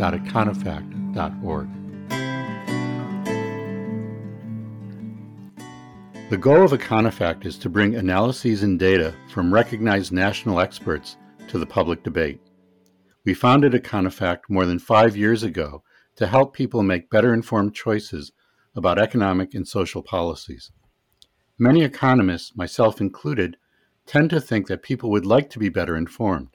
The goal of Econofact is to bring analyses and data from recognized national experts to the public debate. We founded Econofact more than 5 years ago to help people make better informed choices about economic and social policies. Many economists, myself included, tend to think that people would like to be better informed.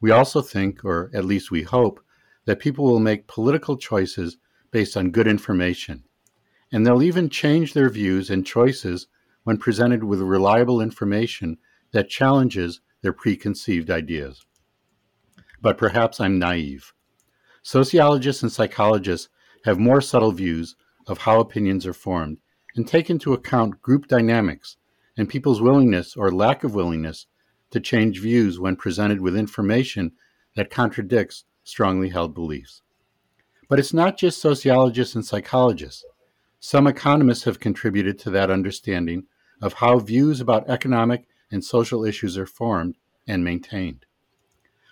We also think, or at least we hope, that people will make political choices based on good information, and they'll even change their views and choices when presented with reliable information that challenges their preconceived ideas. But perhaps I'm naive. Sociologists and psychologists have more subtle views of how opinions are formed and take into account group dynamics and people's willingness or lack of willingness to change views when presented with information that contradicts strongly held beliefs. But it's not just sociologists and psychologists. Some economists have contributed to that understanding of how views about economic and social issues are formed and maintained.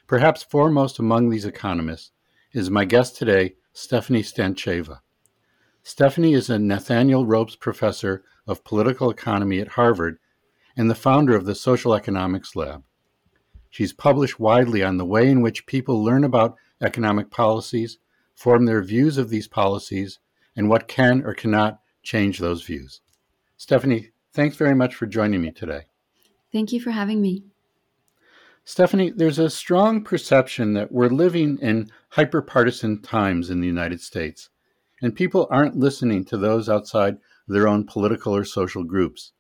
Perhaps foremost among these economists is my guest today, Stefanie Stantcheva. Stefanie is a Nathaniel Ropes Professor of Political Economy at Harvard and the founder of the Social Economics Lab. She's published widely on the way in which people learn about economic policies, form their views of these policies, and what can or cannot change those views. Stefanie, thanks very much for joining me today. Thank you for having me. Stefanie, there's a strong perception that we're living in hyperpartisan times in the United States, and people aren't listening to those outside their own political or social groups.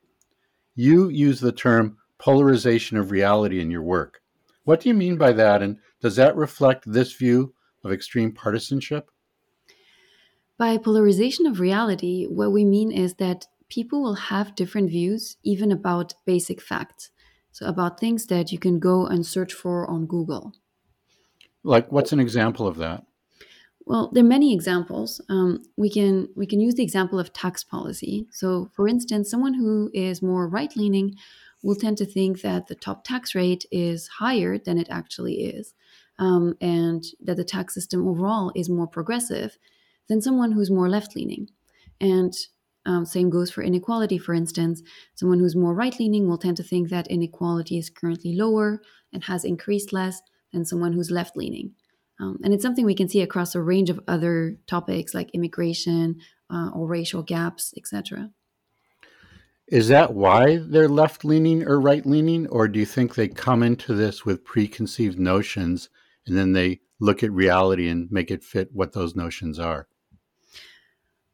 You use the term polarization of reality in your work. What do you mean by that, and does that reflect this view of extreme partisanship? By polarization of reality, what we mean is that people will have different views, even about basic facts. So about things that you can go and search for on Google. Like, what's an example of that? Well, there are many examples. We can use the example of tax policy. So, for instance, someone who is more right-leaning will tend to think that the top tax rate is higher than it actually is, and that the tax system overall is more progressive than someone who's more left-leaning. And same goes for inequality, for instance. Someone who's more right-leaning will tend to think that inequality is currently lower and has increased less than someone who's left-leaning. And it's something we can see across a range of other topics like immigration or racial gaps, etc. Is that why they're left-leaning or right-leaning? Or do you think they come into this with preconceived notions and then they look at reality and make it fit what those notions are?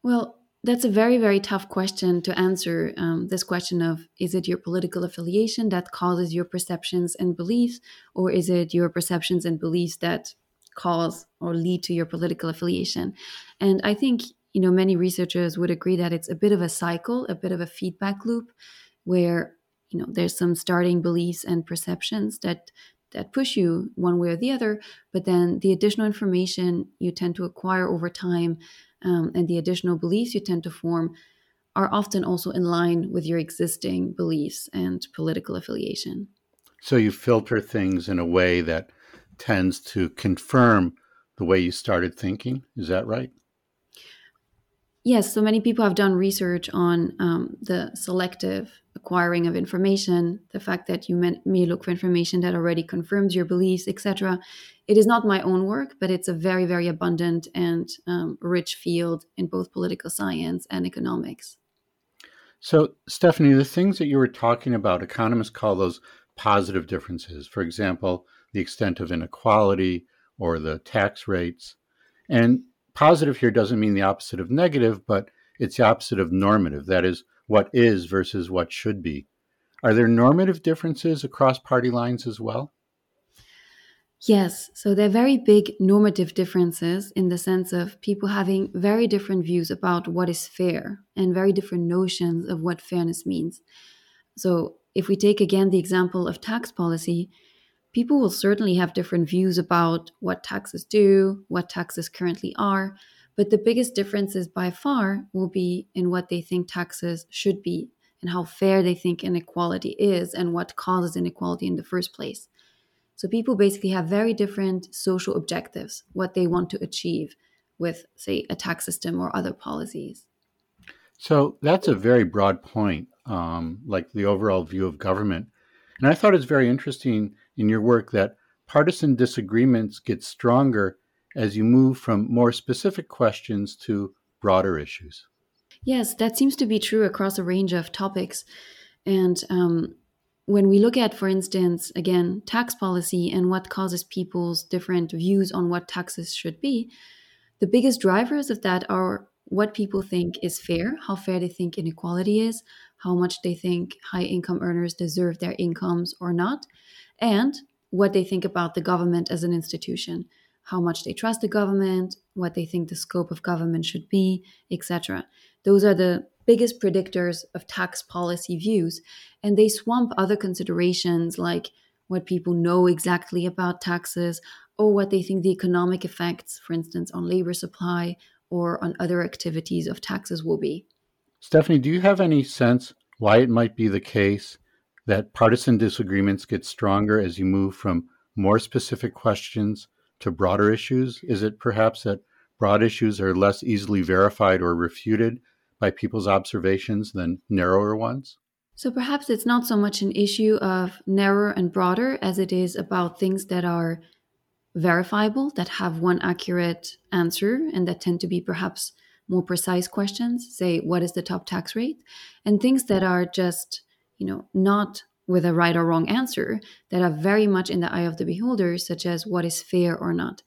Well, that's a very, very tough question to answer, this question of, is it your political affiliation that causes your perceptions and beliefs, or is it your perceptions and beliefs that cause or lead to your political affiliation? And I think, you know, many researchers would agree that it's a bit of a cycle, a bit of a feedback loop where, you know, there's some starting beliefs and perceptions that push you one way or the other, but then the additional information you tend to acquire over time and the additional beliefs you tend to form are often also in line with your existing beliefs and political affiliation. So you filter things in a way that tends to confirm the way you started thinking. Is that right? Yes. So many people have done research on the selective acquiring of information, the fact that you may look for information that already confirms your beliefs, etc. It is not my own work, but it's a very, very abundant and rich field in both political science and economics. So, Stefanie, the things that you were talking about, economists call those positive differences. For example, the extent of inequality or the tax rates. And positive here doesn't mean the opposite of negative, but it's the opposite of normative. That is, what is versus what should be. Are there normative differences across party lines as well? Yes. So there are very big normative differences in the sense of people having very different views about what is fair and very different notions of what fairness means. So if we take again the example of tax policy, people will certainly have different views about what taxes do, what taxes currently are. But the biggest differences by far will be in what they think taxes should be and how fair they think inequality is and what causes inequality in the first place. So people basically have very different social objectives, what they want to achieve with, say, a tax system or other policies. So that's a very broad point, like the overall view of government. And I thought it's very interesting in your work that partisan disagreements get stronger as you move from more specific questions to broader issues. Yes, that seems to be true across a range of topics. And when we look at, for instance, again, tax policy and what causes people's different views on what taxes should be, the biggest drivers of that are what people think is fair, how fair they think inequality is, how much they think high income earners deserve their incomes or not, and what they think about the government as an institution, how much they trust the government, what they think the scope of government should be, etc. Those are the biggest predictors of tax policy views, and they swamp other considerations like what people know exactly about taxes or what they think the economic effects, for instance, on labor supply or on other activities of taxes will be. Stefanie, do you have any sense why it might be the case that partisan disagreements get stronger as you move from more specific questions to broader issues? Is it perhaps that broad issues are less easily verified or refuted by people's observations than narrower ones? So perhaps it's not so much an issue of narrower and broader as it is about things that are verifiable, that have one accurate answer, and that tend to be perhaps more precise questions, say, what is the top tax rate? And things that are just, not with a right or wrong answer, that are very much in the eye of the beholder, such as what is fair or not.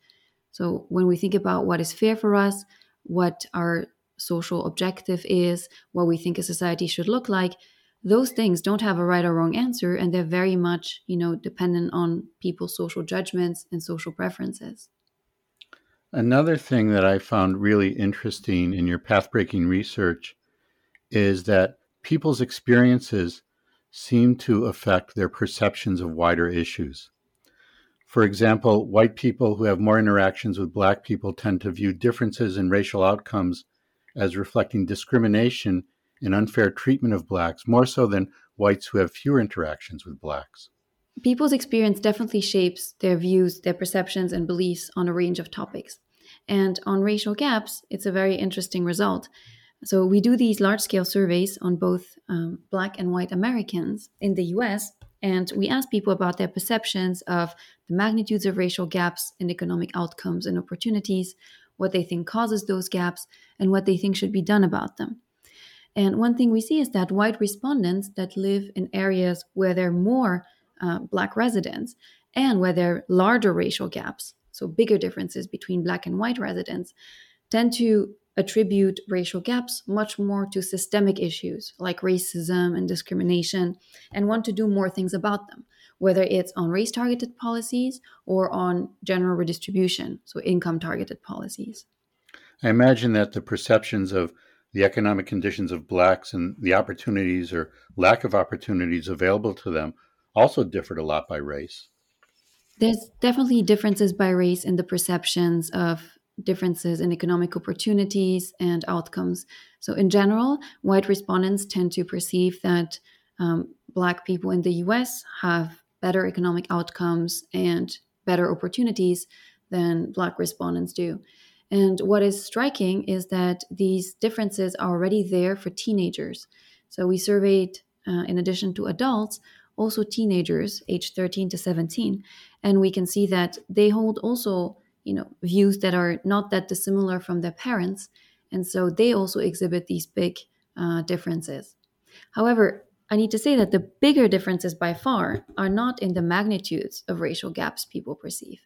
So when we think about what is fair for us, what our social objective is, what we think a society should look like, those things don't have a right or wrong answer, and they're very much, dependent on people's social judgments and social preferences. Another thing that I found really interesting in your pathbreaking research is that people's experiences seem to affect their perceptions of wider issues. For example, white people who have more interactions with black people tend to view differences in racial outcomes as reflecting discrimination and unfair treatment of blacks, more so than whites who have fewer interactions with blacks. People's experience definitely shapes their views, their perceptions, and beliefs on a range of topics. And on racial gaps, it's a very interesting result. So we do these large-scale surveys on both Black and white Americans in the US, and we ask people about their perceptions of the magnitudes of racial gaps in economic outcomes and opportunities, what they think causes those gaps, and what they think should be done about them. And one thing we see is that white respondents that live in areas where there are more Black residents and where there are larger racial gaps, so bigger differences between Black and white residents, tend to attribute racial gaps much more to systemic issues like racism and discrimination and want to do more things about them, whether it's on race-targeted policies or on general redistribution, so income-targeted policies. I imagine that the perceptions of the economic conditions of blacks and the opportunities or lack of opportunities available to them also differed a lot by race. There's definitely differences by race in the perceptions of differences in economic opportunities and outcomes. So in general, white respondents tend to perceive that Black people in the US have better economic outcomes and better opportunities than Black respondents do. And what is striking is that these differences are already there for teenagers. So we surveyed, in addition to adults, also teenagers aged 13 to 17. And we can see that they hold also views that are not that dissimilar from their parents. And so they also exhibit these big differences. However, I need to say that the bigger differences by far are not in the magnitudes of racial gaps people perceive.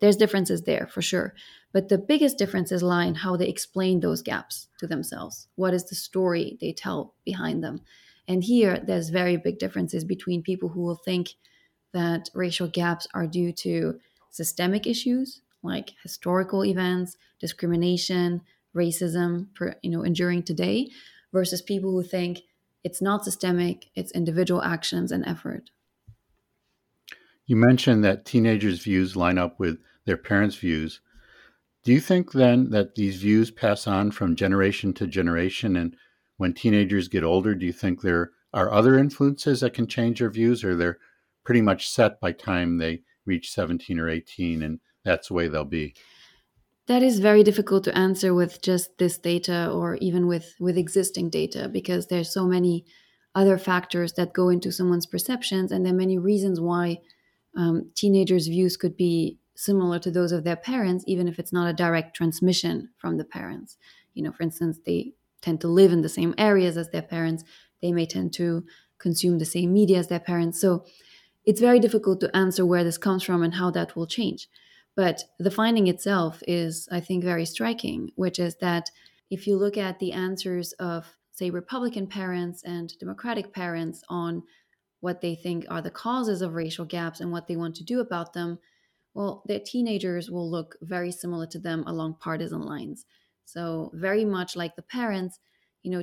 There's differences there for sure. But the biggest differences lie in how they explain those gaps to themselves. What is the story they tell behind them? And here, there's very big differences between people who will think that racial gaps are due to systemic issues like historical events, discrimination, racism, enduring today, versus people who think it's not systemic, it's individual actions and effort. You mentioned that teenagers' views line up with their parents' views. Do you think then that these views pass on from generation to generation? And when teenagers get older, do you think there are other influences that can change their views, or they're pretty much set by the time they reach 17 or 18 and that's the way they'll be? That is very difficult to answer with just this data or even with existing data, because there's so many other factors that go into someone's perceptions, and there are many reasons why teenagers' views could be similar to those of their parents, even if it's not a direct transmission from the parents. For instance, they tend to live in the same areas as their parents. They may tend to consume the same media as their parents. So it's very difficult to answer where this comes from and how that will change. But the finding itself is, I think, very striking, which is that if you look at the answers of, say, Republican parents and Democratic parents on what they think are the causes of racial gaps and what they want to do about them, well, their teenagers will look very similar to them along partisan lines. So very much like the parents,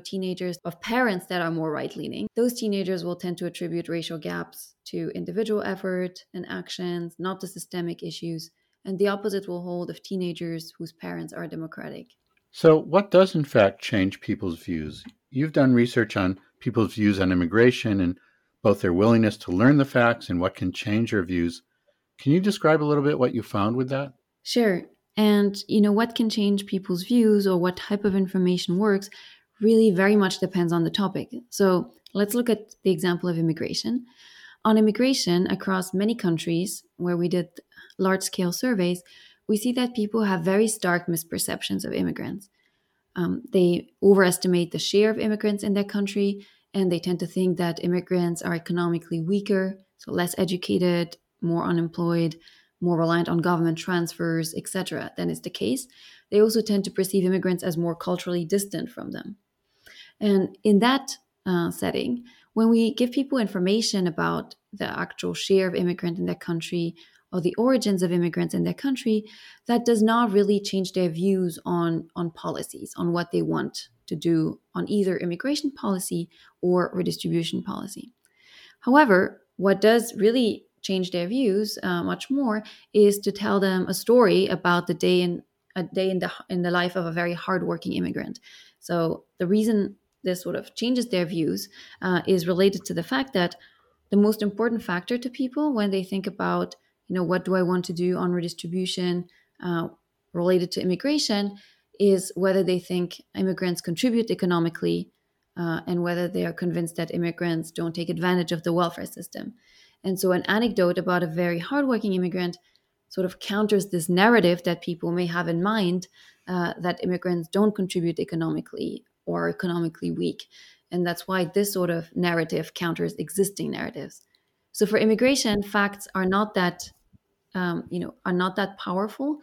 teenagers of parents that are more right-leaning, those teenagers will tend to attribute racial gaps to individual effort and actions, not to systemic issues. And the opposite will hold of teenagers whose parents are Democratic. So what does, in fact, change people's views? You've done research on people's views on immigration and both their willingness to learn the facts and what can change their views. Can you describe a little bit what you found with that? Sure. And, what can change people's views or what type of information works really very much depends on the topic. So let's look at the example of immigration. On immigration, across many countries where we did large-scale surveys, we see that people have very stark misperceptions of immigrants. They overestimate the share of immigrants in their country, and they tend to think that immigrants are economically weaker, so less educated, more unemployed, more reliant on government transfers, etc., than is the case. They also tend to perceive immigrants as more culturally distant from them. And in that setting, when we give people information about the actual share of immigrant in their country or the origins of immigrants in their country, that does not really change their views on policies, on what they want to do on either immigration policy or redistribution policy. However, what does really change their views much more is to tell them a story about a day in the life of a very hardworking immigrant. So the reason this sort of changes their views is related to the fact that the most important factor to people when they think about, what do I want to do on redistribution related to immigration, is whether they think immigrants contribute economically and whether they are convinced that immigrants don't take advantage of the welfare system. And so an anecdote about a very hardworking immigrant sort of counters this narrative that people may have in mind that immigrants don't contribute economically or are economically weak. And that's why this sort of narrative counters existing narratives. So for immigration, facts are not that, powerful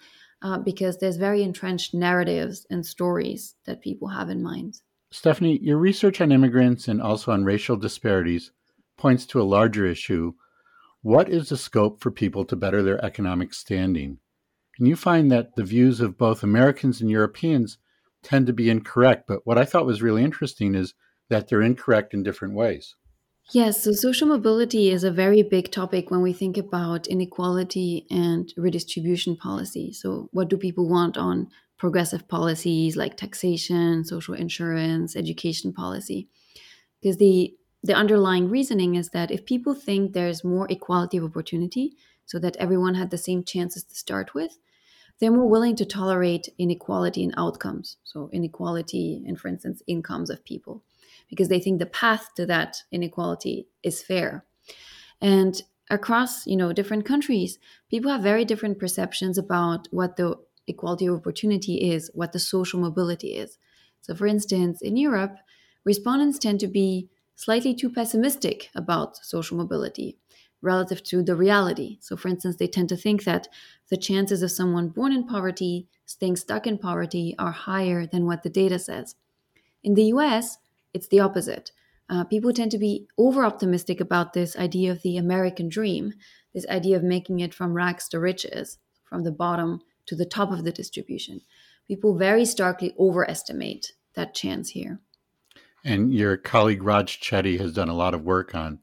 because there's very entrenched narratives and stories that people have in mind. Stefanie, your research on immigrants and also on racial disparities points to a larger issue. What is the scope for people to better their economic standing? And you find that the views of both Americans and Europeans tend to be incorrect, but what I thought was really interesting is that they're incorrect in different ways. Yes, so social mobility is a very big topic when we think about inequality and redistribution policy. So what do people want on progressive policies like taxation, social insurance, education policy? Because the underlying reasoning is that if people think there's more equality of opportunity, so that everyone had the same chances to start with, they're more willing to tolerate inequality in outcomes. So inequality in, for instance, incomes of people, because they think the path to that inequality is fair. And across, different countries, people have very different perceptions about what the equality of opportunity is, what the social mobility is. So for instance, in Europe, respondents tend to be slightly too pessimistic about social mobility relative to the reality. So for instance, they tend to think that the chances of someone born in poverty staying stuck in poverty are higher than what the data says. In the US, it's the opposite. people tend to be over-optimistic about this idea of the American dream, this idea of making it from rags to riches, from the bottom to the top of the distribution. People very starkly overestimate that chance here. And your colleague Raj Chetty has done a lot of work on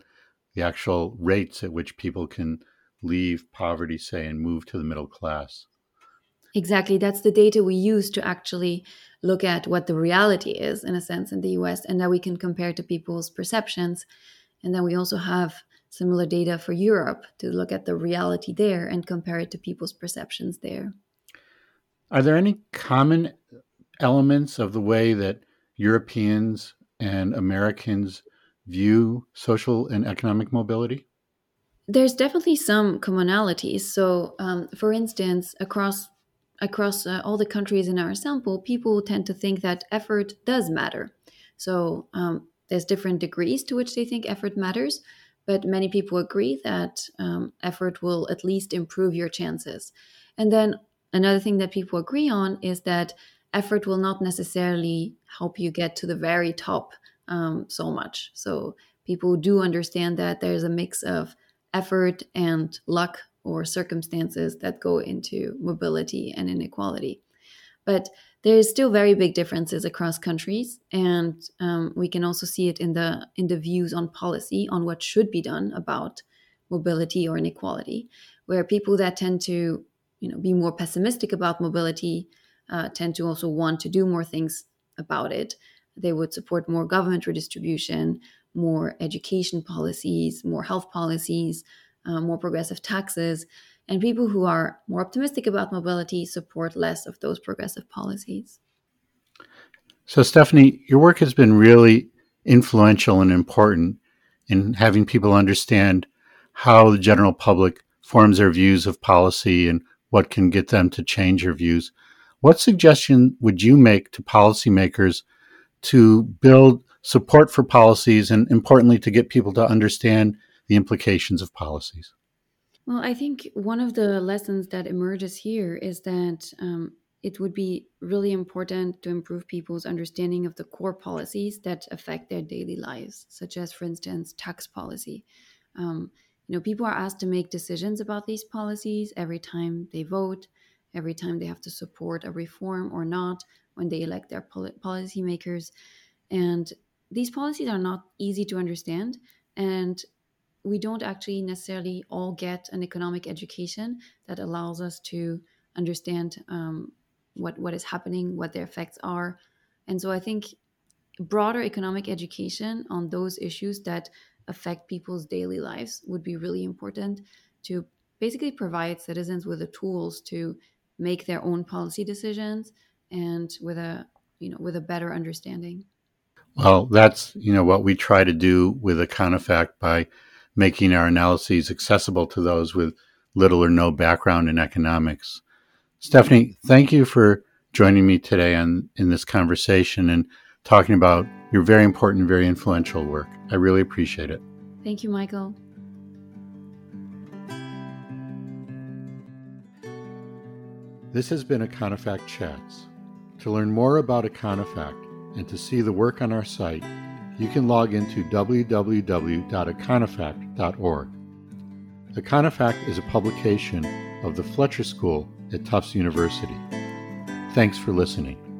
the actual rates at which people can leave poverty, say, and move to the middle class. Exactly. That's the data we use to actually look at what the reality is, in a sense, in the US, and that we can compare to people's perceptions. And then we also have similar data for Europe to look at the reality there and compare it to people's perceptions there. Are there any common elements of the way that Europeans and Americans view social and economic mobility? There's definitely some commonalities. So, for instance, across all the countries in our sample, people tend to think that effort does matter. So there's different degrees to which they think effort matters, but many people agree that effort will at least improve your chances. And then another thing that people agree on is that effort will not necessarily help you get to the very top so much. So people do understand that there's a mix of effort and luck or circumstances that go into mobility and inequality. But there is still very big differences across countries, and we can also see it in the views on policy, on what should be done about mobility or inequality, where people that tend to be more pessimistic about mobility tend to also want to do more things about it. They would support more government redistribution, more education policies, more health policies, more progressive taxes, and people who are more optimistic about mobility support less of those progressive policies. So, Stefanie, your work has been really influential and important in having people understand how the general public forms their views of policy and what can get them to change their views. What suggestion would you make to policymakers to build support for policies and, importantly, to get people to understand the implications of policies? Well, I think one of the lessons that emerges here is that it would be really important to improve people's understanding of the core policies that affect their daily lives, such as, for instance, tax policy. People are asked to make decisions about these policies every time they vote, every time they have to support a reform or not when they elect their policymakers. And these policies are not easy to understand, and we don't actually necessarily all get an economic education that allows us to understand what is happening, what their effects are. And so I think broader economic education on those issues that affect people's daily lives would be really important to basically provide citizens with the tools to make their own policy decisions and with a better understanding. Well, that's what we try to do with Econofact by making our analyses accessible to those with little or no background in economics. Stefanie, thank you for joining me today in this conversation and talking about your very important and very influential work. I really appreciate it. Thank you, Michael. This has been Econofact Chats. To learn more about Econofact and to see the work on our site, you can log into www.econofact.org. Econofact is a publication of the Fletcher School at Tufts University. Thanks for listening.